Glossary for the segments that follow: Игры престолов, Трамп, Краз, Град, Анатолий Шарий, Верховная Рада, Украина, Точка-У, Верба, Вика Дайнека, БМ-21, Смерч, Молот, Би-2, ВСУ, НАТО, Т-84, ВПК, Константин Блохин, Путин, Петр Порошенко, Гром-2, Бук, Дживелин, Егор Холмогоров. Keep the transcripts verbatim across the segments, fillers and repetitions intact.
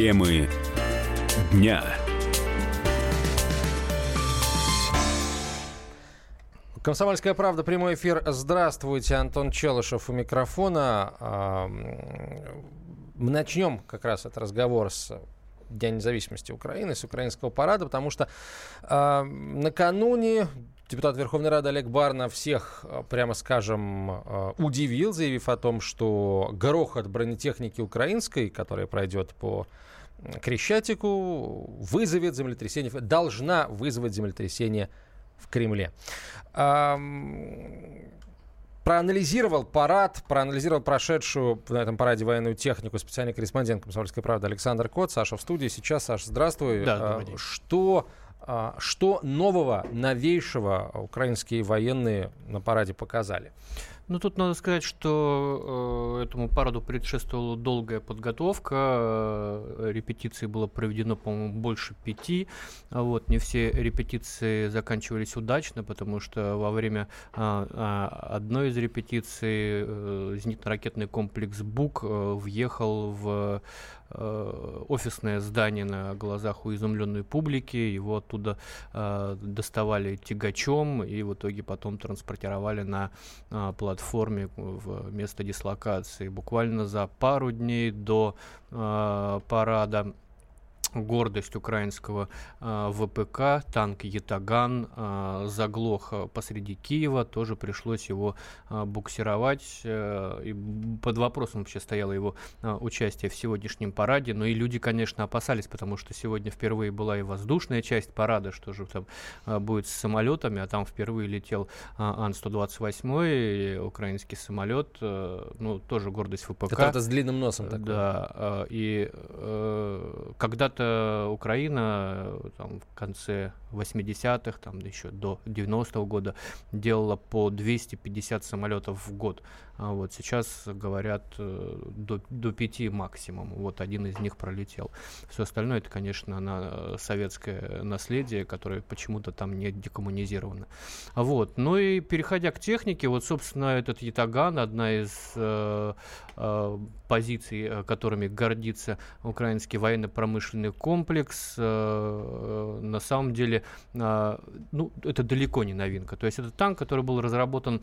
Темы дня. «Комсомольская правда», прямой эфир. Здравствуйте, Антон Челышев у микрофона. Мы начнем как раз этот разговор с Дня независимости Украины, с украинского парада, потому что накануне депутат Верховной Рады Олег Барна всех, прямо скажем, удивил, заявив о том, что грохот бронетехники украинской, которая пройдет по Крещатику, вызовет землетрясение, должна вызвать землетрясение в Кремле. Проанализировал парад, проанализировал прошедшую на этом параде военную технику специальный корреспондент «Комсомольской правды» Александр Коц. Саша в студии сейчас. Саш, здравствуй. Да, что, что нового, новейшего украинские военные на параде показали? Ну, тут надо сказать, что э, этому параду предшествовала долгая подготовка. Э, репетиций было проведено, по-моему, больше пяти. Вот, не все репетиции заканчивались удачно, потому что во время э, одной из репетиций э, зенитно-ракетный комплекс «Бук» э, въехал в э, офисное здание на глазах у изумленной публики. Его оттуда э, доставали тягачом и в итоге потом транспортировали на э, платформу. форме в место дислокации. Буквально за пару дней до э, парада гордость украинского э, ВПК, танк «Ятаган», э, заглох посреди Киева, тоже пришлось его э, буксировать. Э, и под вопросом вообще стояло его э, участие в сегодняшнем параде. Но и люди, конечно, опасались, потому что сегодня впервые была и воздушная часть парада, что же там э, будет с самолетами, а там впервые летел э, Ан сто двадцать восемь, украинский самолет, э, ну, тоже гордость ВПК. Это с длинным носом. Такой. Да, э, и э, когда-то Украина там, в конце восьмидесятых, там еще до девяностого года, делала по двести пятьдесят самолетов в год. А вот сейчас говорят до, до пяти максимум. Вот один из них пролетел. Все остальное это, конечно, на советское наследие, которое почему-то там не декоммунизировано. Вот. Ну и переходя к технике, вот, собственно, этот Ятаган, одна из э, э, позиций, которыми гордится украинский военно-промышленный комплекс, э, на самом деле, э, ну, это далеко не новинка. То есть это танк, который был разработан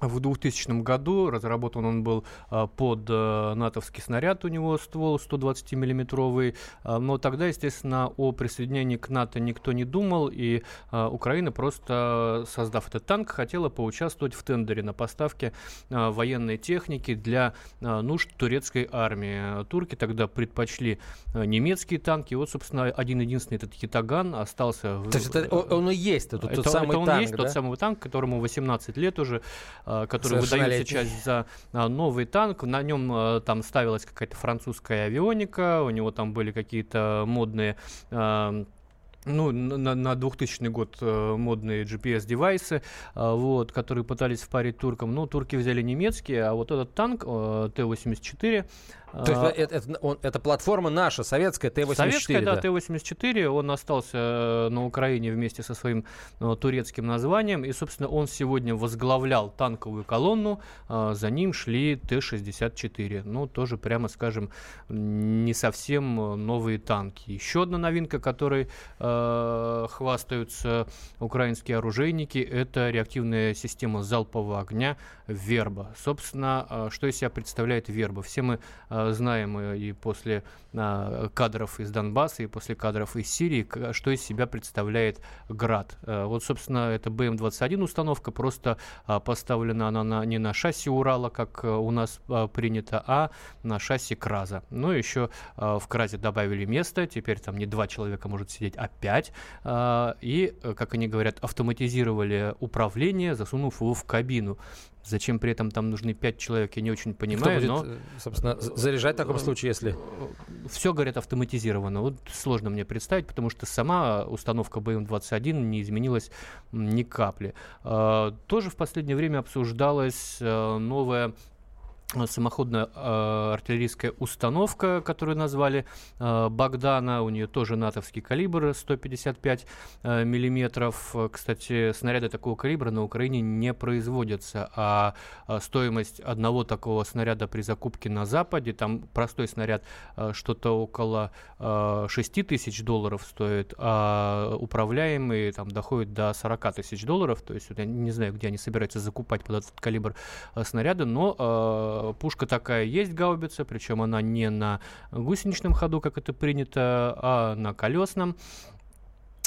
в двухтысячном году, разработан он был а, под а, натовский снаряд, у него ствол сто двадцатимиллиметровый, а, но тогда, естественно, о присоединении к НАТО никто не думал, и а, Украина, просто создав этот танк, хотела поучаствовать в тендере на поставке а, военной техники для а, нужд турецкой армии. Турки тогда предпочли а, немецкие танки, и вот, собственно, один-единственный этот Ятаган остался... То есть это он и есть тот, это, тот самый это он танк, есть, да? Тот самый танк, которому восемнадцать лет уже, который выдают сейчас за новый танк. На нем там ставилась какая-то французская авионика, у него там были какие-то модные... Э- Ну, на, на двухтысячный год э, модные джи пи эс-девайсы, э, вот, которые пытались впарить туркам. Но турки взяли немецкие, а вот этот танк э, Т восемьдесят четыре... Э, То есть это, это, он, это платформа наша, советская Т восемьдесят четыре? Советская, да, да, Т восемьдесят четыре. Он остался на Украине вместе со своим э, турецким названием. И, собственно, он сегодня возглавлял танковую колонну. Э, за ним шли Т шестьдесят четыре. Ну, тоже, прямо скажем, не совсем новые танки. Еще одна новинка, которой... Э, хвастаются украинские оружейники, это реактивная система залпового огня «Верба». Собственно, что из себя представляет «Верба»? Все мы знаем и после кадров из Донбасса, и после кадров из Сирии, что из себя представляет «Град». Вот, собственно, это бэ эм двадцать один установка, просто поставлена она на, не на шасси «Урала», как у нас принято, а на шасси «Краза». Ну, еще в «Кразе» добавили место, теперь там не два человека может сидеть, а пять, и, как они говорят, автоматизировали управление, засунув его в кабину. Зачем при этом там нужны пять человек, я не очень понимаю. Кто будет, но... собственно, заряжать в таком случае, если... Все, говорят, автоматизировано. Вот сложно мне представить, потому что сама установка бэ эм двадцать один не изменилась ни капли. Тоже в последнее время обсуждалась новая самоходная э, артиллерийская установка, которую назвали э, «Богдана». У нее тоже натовский калибр сто пятьдесят пять э, миллиметров. Кстати, снаряды такого калибра на Украине не производятся, а стоимость одного такого снаряда при закупке на Западе, там простой снаряд э, что-то около э, шесть тысяч долларов стоит, а управляемые там доходят до сорок тысяч долларов. То есть я не знаю, где они собираются закупать под этот калибр э, снаряда, но э, пушка такая есть, гаубица, причем она не на гусеничном ходу, как это принято, а на колесном.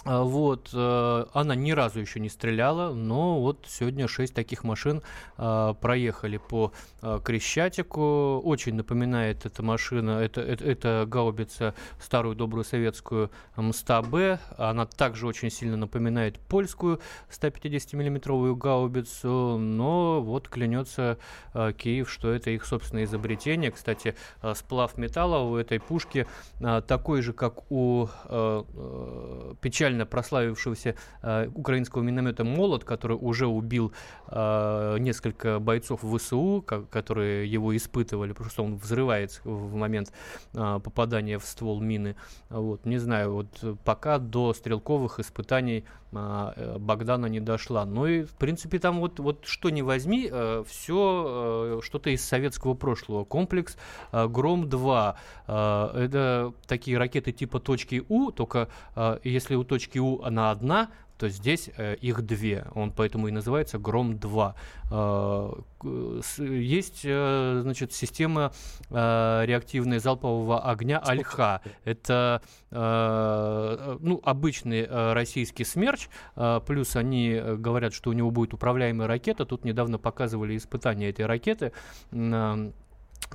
Вот, она ни разу еще не стреляла, но вот сегодня шесть таких машин а, проехали по а, Крещатику. Очень напоминает эта машина, это, это, это гаубица, старую добрую советскую Мста-Б. Она также очень сильно напоминает польскую сто пятидесятимиллиметровую гаубицу, но вот клянется а, Киев, что это их собственное изобретение. Кстати, а, сплав металла у этой пушки а, такой же, как у а, а, печально прославившегося э, украинского миномета «Молот», который уже убил э, несколько бойцов ВСУ, как, которые его испытывали, потому что он взрывается в момент э, попадания в ствол мины. Вот, не знаю, вот пока до стрелковых испытаний э, Богдана не дошла. Но и, в принципе, там вот, вот что ни возьми, э, все э, что-то из советского прошлого. Комплекс э, «Гром-два». Э, это такие ракеты типа «Точки-У», только э, если у точки У она одна, то здесь э, их две. Он поэтому и называется «Гром-два». Э, с, есть э, значит, система э, реактивного залпового огня «Альха». Это э, ну, обычный э, российский «Смерч», э, плюс они говорят, что у него будет управляемая ракета. Тут недавно показывали испытания этой ракеты. Э,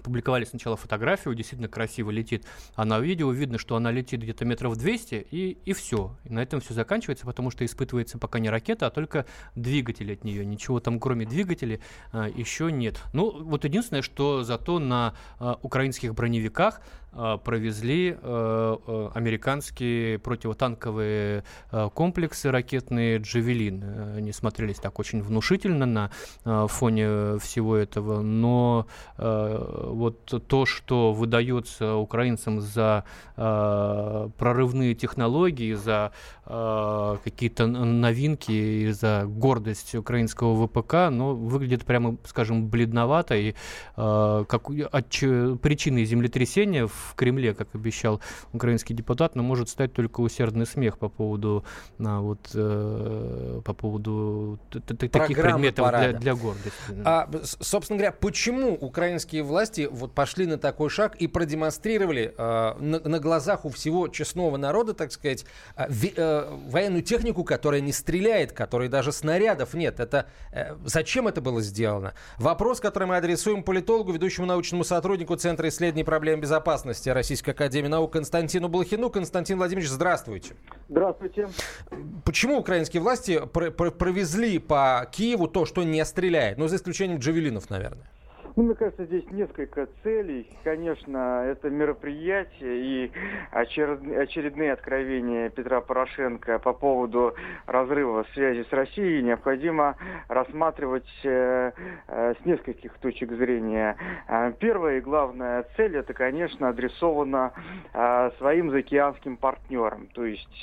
Публиковали сначала фотографию, действительно красиво летит. А на видео видно, что она летит где-то метров двести, и, и все. И на этом все заканчивается, потому что испытывается пока не ракета, а только двигатель от нее. Ничего там, кроме двигателя, а, еще нет. Ну, вот единственное, что зато на а, украинских броневиках а, провезли а, а, американские противотанковые а, комплексы ракетные «Дживелин». Они смотрелись так очень внушительно на а, фоне всего этого, но... А, Вот то, что выдается украинцам за э, прорывные технологии, за э, какие-то новинки и за гордость украинского ВПК, но выглядит прямо, скажем, бледновато. И э, как, от, причиной землетрясения в Кремле, как обещал украинский депутат, но может стать только усердный смех по поводу, а, вот, э, по поводу таких предметов для, для гордости. А, собственно говоря, почему украинские власти вот пошли на такой шаг и продемонстрировали э, на, на глазах у всего честного народа, так сказать, э, э, военную технику, которая не стреляет, которой даже снарядов нет. Это, э, зачем это было сделано? Вопрос, который мы адресуем политологу, ведущему научному сотруднику Центра исследований проблем безопасности Российской академии наук Константину Блохину. Константин Владимирович, здравствуйте. Здравствуйте. Почему украинские власти пр- пр- провезли по Киеву то, что не стреляет? Ну, за исключением «Джавелинов», наверное. Ну, мне кажется, здесь несколько целей. Конечно, это мероприятие и очередные откровения Петра Порошенко по поводу разрыва связи с Россией необходимо рассматривать с нескольких точек зрения. Первая и главная цель – это, конечно, адресовано своим заокеанским партнерам. То есть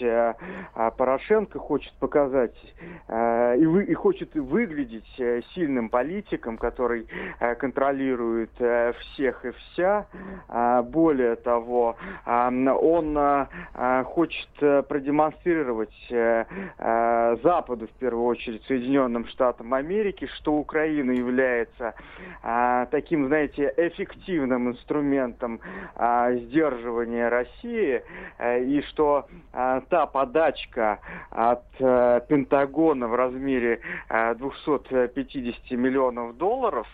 Порошенко хочет показать и, вы, и хочет выглядеть сильным политиком, который контролирует контролирует всех и вся. Более того, он хочет продемонстрировать Западу, в первую очередь Соединенным Штатам Америки, что Украина является таким, знаете, эффективным инструментом сдерживания России, и что та подачка от Пентагона в размере двести пятьдесят миллионов долларов,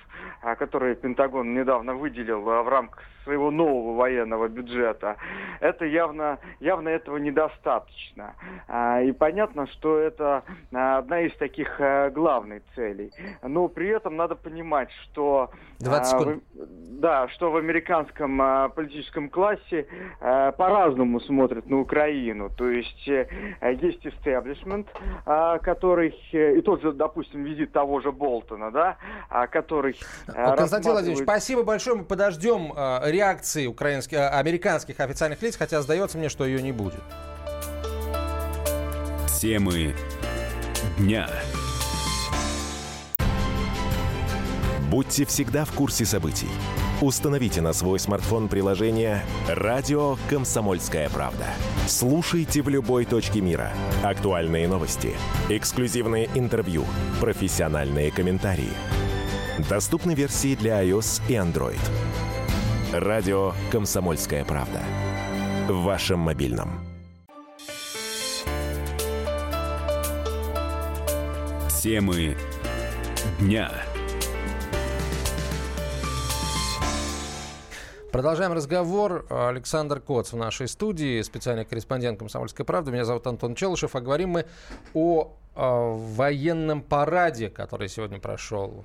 которые Пентагон недавно выделил в рамках своего нового военного бюджета, это явно, явно этого недостаточно. И понятно, что это одна из таких главных целей. Но при этом надо понимать, что... двадцать секунд. да, что в американском э, политическом классе э, по-разному смотрят на Украину. То есть э, есть истеблишмент, э, который, э, и тот же, допустим, визит того же Болтона, да, э, который... Э, Константин рассматривает... Владимирович, спасибо большое. Мы подождем э, реакции украинских, э, американских официальных лиц, хотя сдается мне, что ее не будет. Темы дня. Будьте всегда в курсе событий. Установите на свой смартфон приложение «Радио Комсомольская правда». Слушайте в любой точке мира. Актуальные новости, эксклюзивные интервью, профессиональные комментарии. Доступны версии для iOS и Android. «Радио Комсомольская правда». В вашем мобильном. Темы дня. Продолжаем разговор. Александр Коц в нашей студии, специальный корреспондент «Комсомольской правды». Меня зовут Антон Челышев. А говорим мы о, о военном параде, который сегодня прошел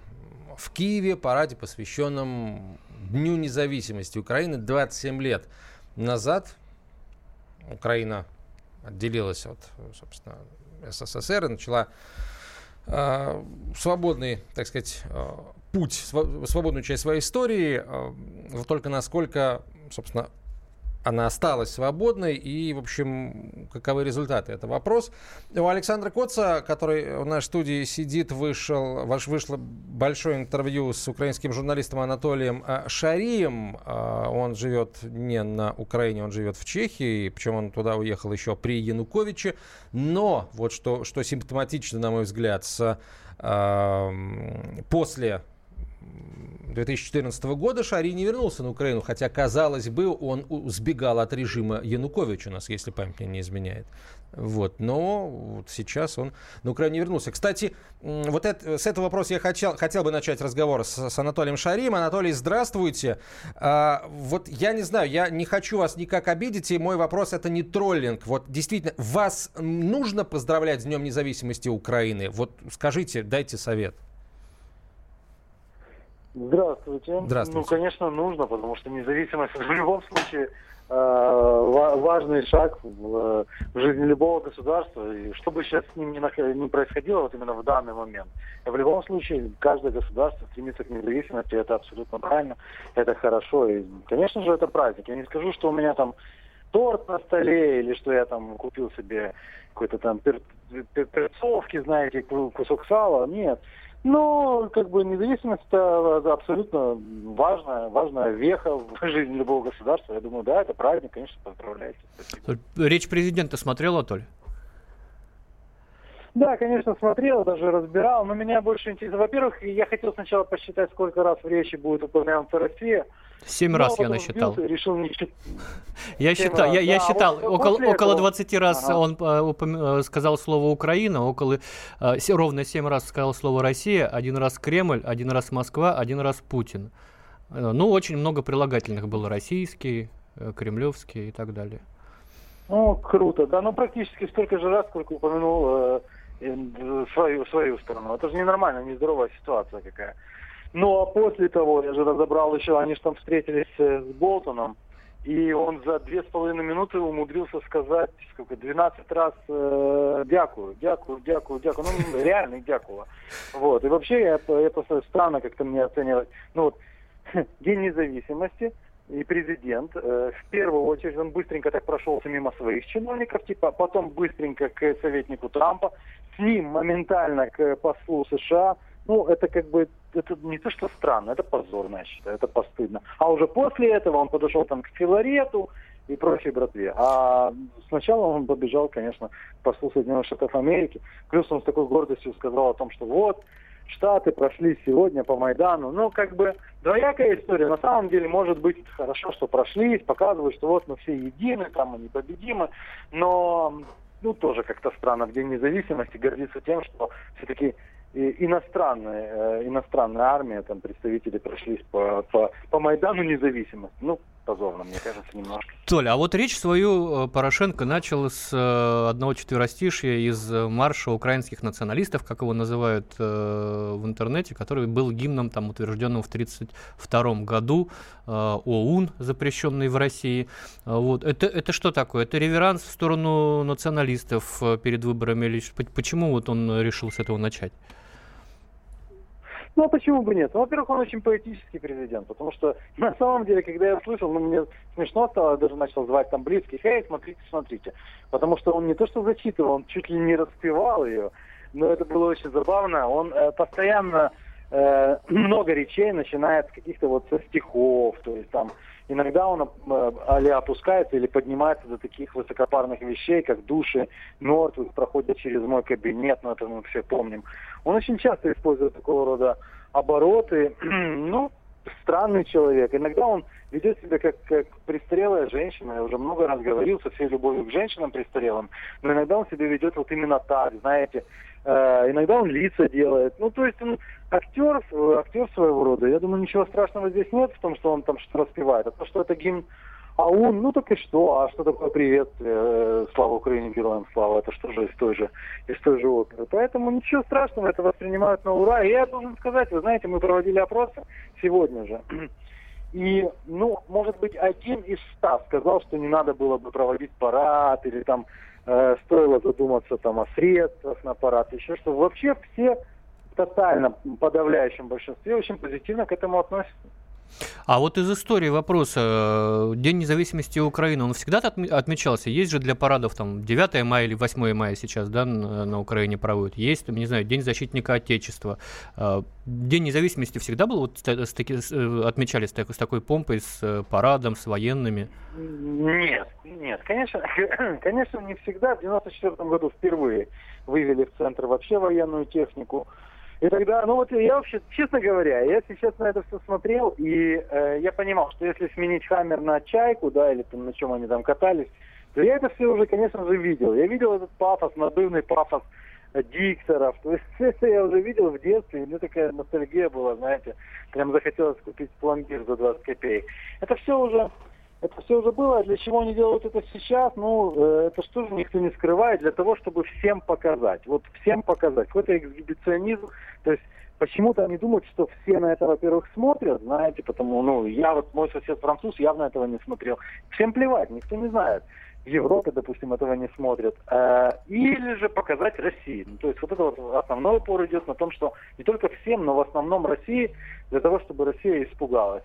в Киеве. Параде, посвященном Дню независимости Украины. двадцать семь лет назад Украина отделилась от, собственно, СССР и начала э, свободный, так сказать, э, путь, свободную часть своей истории, вот только насколько, собственно, она осталась свободной и, в общем, каковы результаты, это вопрос. У Александра Коца, который в нашей студии сидит, вышел, вышло большое интервью с украинским журналистом Анатолием Шарием. Он живет не на Украине, он живет в Чехии, причем он туда уехал еще при Януковиче. Но, вот что, что симптоматично, на мой взгляд, с, э, после... две тысячи четырнадцатого года Шарий не вернулся на Украину, хотя, казалось бы, он сбегал от режима Януковича, у нас, если память мне не изменяет. Вот. Но вот сейчас он на Украину не вернулся. Кстати, вот это, с этого вопроса я хотел, хотел бы начать разговор с, с Анатолием Шарием. Анатолий, здравствуйте. А, вот я не знаю, я не хочу вас никак обидеть, и мой вопрос — это не троллинг. Вот действительно, вас нужно поздравлять с Днем независимости Украины? Вот скажите, дайте совет. Здравствуйте. Здравствуйте. Ну, конечно, нужно, потому что независимость в любом случае э, важный шаг в, в жизни любого государства. И что бы сейчас с ним ни, ни происходило, вот именно в данный момент, в любом случае каждое государство стремится к независимости, это абсолютно правильно, это хорошо. И, конечно же, это праздник. Я не скажу, что у меня там торт на столе, или что я там купил себе какой-то там пер, пер, перцовки, знаете, кусок сала. Нет. Ну, как бы независимость – это абсолютно важная, важная веха в жизни любого государства. Я думаю, да, это праздник, конечно, поздравляйте. Речь президента смотрел, Анатолий? Да, конечно, смотрел, даже разбирал, но меня больше интересует. Во-первых, я хотел сначала посчитать, сколько раз в речи будет упомянута Россия. Семь раз я насчитал. Решил не считать. Я считал, я, да, я считал, вот около, около двадцати раз ага. он упомя... сказал слово «Украина», около э, ровно семь раз сказал слово «Россия», один раз «Кремль», один раз «Москва», один раз «Путин». Ну, очень много прилагательных было: российский, кремлевский и так далее. Ну, круто, да, ну практически столько же раз, сколько упомянул э, свою, свою страну. Это же ненормально, нездоровая ситуация какая. Ну, а после того, я же разобрал еще, они же там встретились с Болтоном, и он за две с половиной минуты умудрился сказать, сколько, двенадцать раз э, «дякую», «дякую», «дякую», «дякую». Ну, реально «дякую». Вот, и вообще, это, это странно как-то мне оценивать. Ну, вот, День независимости, и президент, э, в первую очередь, он быстренько так прошелся мимо своих чиновников, типа, потом быстренько к советнику Трампа, с ним моментально к послу США. Ну, это как бы, это не то что странно, это позорно, я считаю, это постыдно. А уже после этого он подошел там к Филарету и прочей братве. А сначала он побежал, конечно, к послу Соединенных Штатов Америки. Плюс он с такой гордостью сказал о том, что вот, Штаты прошли сегодня по Майдану. Ну, как бы, двоякая история. На самом деле, может быть, хорошо, что прошлись, показывают, что вот мы все едины, там мы непобедимы. Но, ну, тоже как-то странно в День независимости гордиться тем, что все-таки... И иностранные, иностранные армии, там представители прошлись по, по, по Майдану независимости. Ну, сказано, мне кажется, немножко. Толя, а вот речь свою Порошенко начал с одного четверостишья из марша украинских националистов, как его называют в интернете, который был гимном, там, утвержденным в тысяча девятьсот тридцать втором году ОУН, запрещенный в России. Вот. Это, это что такое? Это реверанс в сторону националистов перед выборами? Или почему вот он решил с этого начать? Ну, а почему бы нет? Ну, во-первых, он очень поэтический президент, потому что, на самом деле, когда я слышал, ну, мне смешно стало, я даже начал звать там близких, эй, смотрите, смотрите, потому что он не то что зачитывал, он чуть ли не распевал ее, но это было очень забавно, он э, постоянно э, много речей начинает с каких-то вот со стихов, то есть там, иногда он э, а-ля опускается или поднимается до таких высокопарных вещей, как души мертвых проходят через мой кабинет, но это мы все помним. Он очень часто использует такого рода обороты. Ну, странный человек. Иногда он ведет себя как, как престарелая женщина. Я уже много раз говорил со всей любовью к женщинам престарелым. Но иногда он себя ведет вот именно так, знаете. Э, иногда он лица делает. Ну, то есть он актер, актер своего рода. Я думаю, ничего страшного здесь нет в том, что он там что-то распевает. А то, что это гимн ОУН, ну так и что? А что такое приветствие? Слава Украине, героям слава. Это что же из той же, из той же оперы. Поэтому ничего страшного, это воспринимают на ура. И я должен сказать, вы знаете, мы проводили опросы сегодня же. И, ну, может быть, один из ста сказал, что не надо было бы проводить парад, или там э, стоило задуматься там о средствах на парад, еще что. Вообще все в тотально подавляющем большинстве очень позитивно к этому относятся. А вот из истории вопроса, День независимости Украины, он всегда отмечался? Есть же для парадов там девятое мая или восьмое мая сейчас, да, на Украине проводят? Есть, не знаю, День защитника Отечества. День независимости всегда был, вот, с таки, отмечались с такой помпой, с парадом, с военными? Нет, нет, конечно, конечно не всегда. В девяносто четвёртом году впервые вывели в центр вообще военную технику. И тогда, ну вот я вообще, честно говоря, я сейчас на это все смотрел, и э, я понимал, что если сменить «Хаммер» на «Чайку», да, или там на чем они там катались, то я это все уже, конечно же, видел. Я видел этот пафос, надувный пафос дикторов. То есть все это я уже видел в детстве, и мне такая ностальгия была, знаете, прям захотелось купить пломбир за двадцать копеек. Это все уже... Это все уже было, а для чего они делают это сейчас, ну, это что же никто не скрывает, для того, чтобы всем показать, вот всем показать, какой-то эксгибиционизм, то есть почему-то они думают, что все на это, во-первых, смотрят, знаете, потому, ну, я вот, мой сосед француз явно этого не смотрел, всем плевать, никто не знает. В Европе, допустим, этого не смотрят. Или же показать России. Ну, то есть вот это вот основной упор идет на том, что не только всем, но в основном России, для того, чтобы Россия испугалась.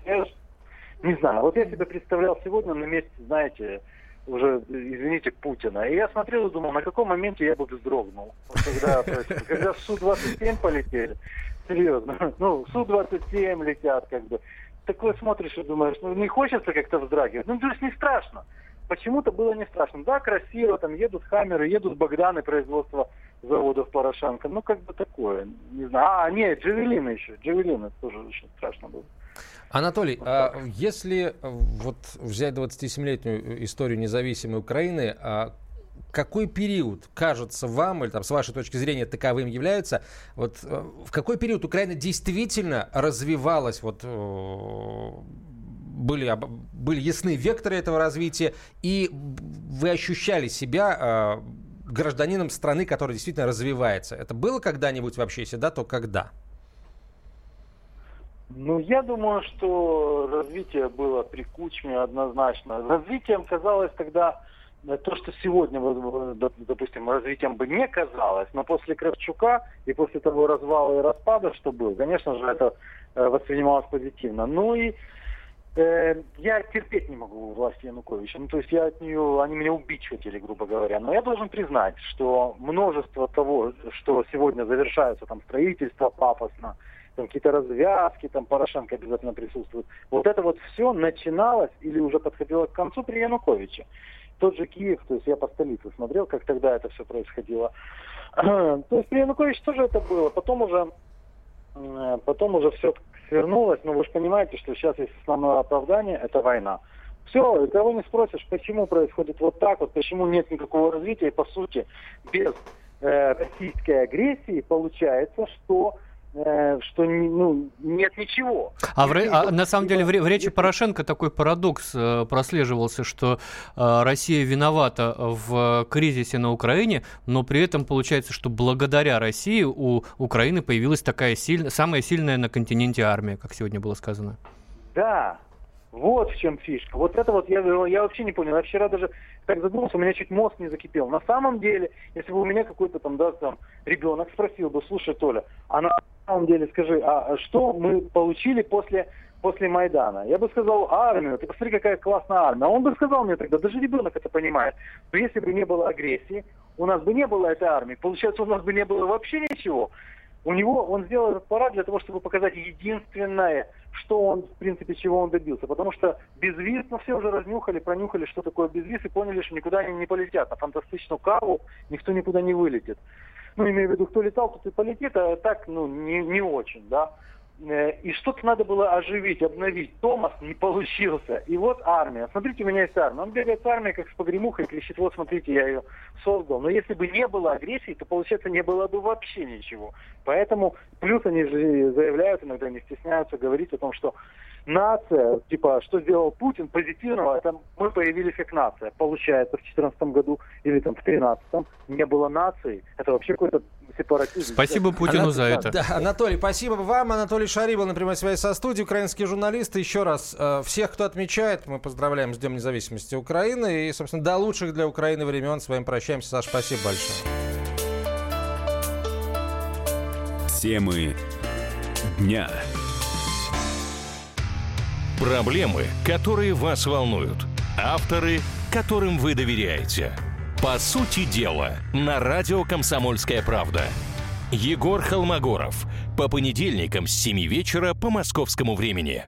Не знаю, вот я себе представлял сегодня на месте, знаете, уже, извините, Путина. И я смотрел и думал, на каком моменте я бы вздрогнул. Когда, когда Су двадцать семь полетели, серьезно, ну, Су двадцать семь летят, как бы. Такое смотришь и думаешь, ну, не хочется как-то вздрагивать. Ну, то есть не страшно. Почему-то было не страшно. Да, красиво, там едут «Хаммеры», едут «Богданы» производства заводов Порошенко. Ну, как бы такое, не знаю. А, нет, «Дживелины» еще, «Дживелины» тоже очень страшно было. Анатолий, а если вот взять двадцатисемилетнюю историю независимой Украины, какой период, кажется вам, или там, с вашей точки зрения, таковым является, вот, в какой период Украина действительно развивалась, вот, были, были ясны векторы этого развития, и вы ощущали себя гражданином страны, которая действительно развивается? Это было когда-нибудь вообще, если да, то когда? Ну, я думаю, что развитие было при Кучме однозначно. Развитием казалось тогда то, что сегодня, допустим, развитием бы не казалось, но после Кравчука и после того развала и распада, что был, конечно же, это воспринималось позитивно. Ну и э, я терпеть не могу власть Януковича. Ну, то есть я от нее, они меня убить хотели, грубо говоря. Но я должен признать, что множество того, что сегодня завершается, там, строительство пафосно, там какие-то развязки, там Порошенко обязательно присутствует. Вот это вот все начиналось или уже подходило к концу при Януковиче. Тот же Киев, то есть я по столице смотрел, как тогда это все происходило. То есть при Януковиче тоже это было. Потом уже, потом уже все свернулось. Но вы же понимаете, что сейчас есть основное оправдание – это война. Все, кого не спросишь, почему происходит вот так, вот, почему нет никакого развития. И по сути, без э, российской агрессии получается, что что ну, нет ничего. А, в, а на самом деле в, в речи Порошенко такой парадокс э, прослеживался, что э, Россия виновата в кризисе на Украине, но при этом получается, что благодаря России у Украины появилась такая сильная, самая сильная на континенте армия, как сегодня было сказано. Да, вот в чем фишка. Вот это вот я, я вообще не понял. Я вчера даже так задумался, у меня чуть мозг не закипел. На самом деле, если бы у меня какой-то там, да, там ребенок спросил бы, слушай, Толя, а на самом деле скажи, а что мы получили после, после Майдана? Я бы сказал, армию, ты посмотри, какая классная армия. А он бы сказал мне тогда, даже ребенок это понимает, что если бы не было агрессии, у нас бы не было этой армии. Получается, у нас бы не было вообще ничего. У него, он сделал этот парад для того, чтобы показать единственное, что он, в принципе, чего он добился. Потому что безвиз, ну, все уже разнюхали, пронюхали, что такое безвиз, и поняли, что никуда они не полетят. На фантастичную каву никто никуда не вылетит. Ну, имею в виду, кто летал, тот и полетит, а так, ну, не, не очень, да. И что-то надо было оживить, обновить. Томас не получился. И вот армия. Смотрите, у меня есть армия. Он бегает с армией, как с погремухой, кричит, вот, смотрите, я ее создал. Но если бы не было агрессии, то, получается, не было бы вообще ничего. Поэтому, плюс они же заявляют, иногда не стесняются говорить о том, что нация, типа, что сделал Путин позитивного, это мы появились как нация. Получается, в две тысячи четырнадцатом году или там в две тысячи тринадцатом не было нации. Это вообще какой-то сепаратизм. Спасибо Путину а, за это. Да, Анатолий, спасибо вам. Анатолий Шарий был на прямой связи со студией. Украинские журналисты. Еще раз, всех, кто отмечает, мы поздравляем с Днем независимости Украины. И, собственно, до лучших для Украины времен. С вами прощаемся. Саш, спасибо большое. Темы дня. Проблемы, которые вас волнуют. Авторы, которым вы доверяете. По сути дела, на радио «Комсомольская правда». Егор Холмогоров. По понедельникам с семи вечера по московскому времени.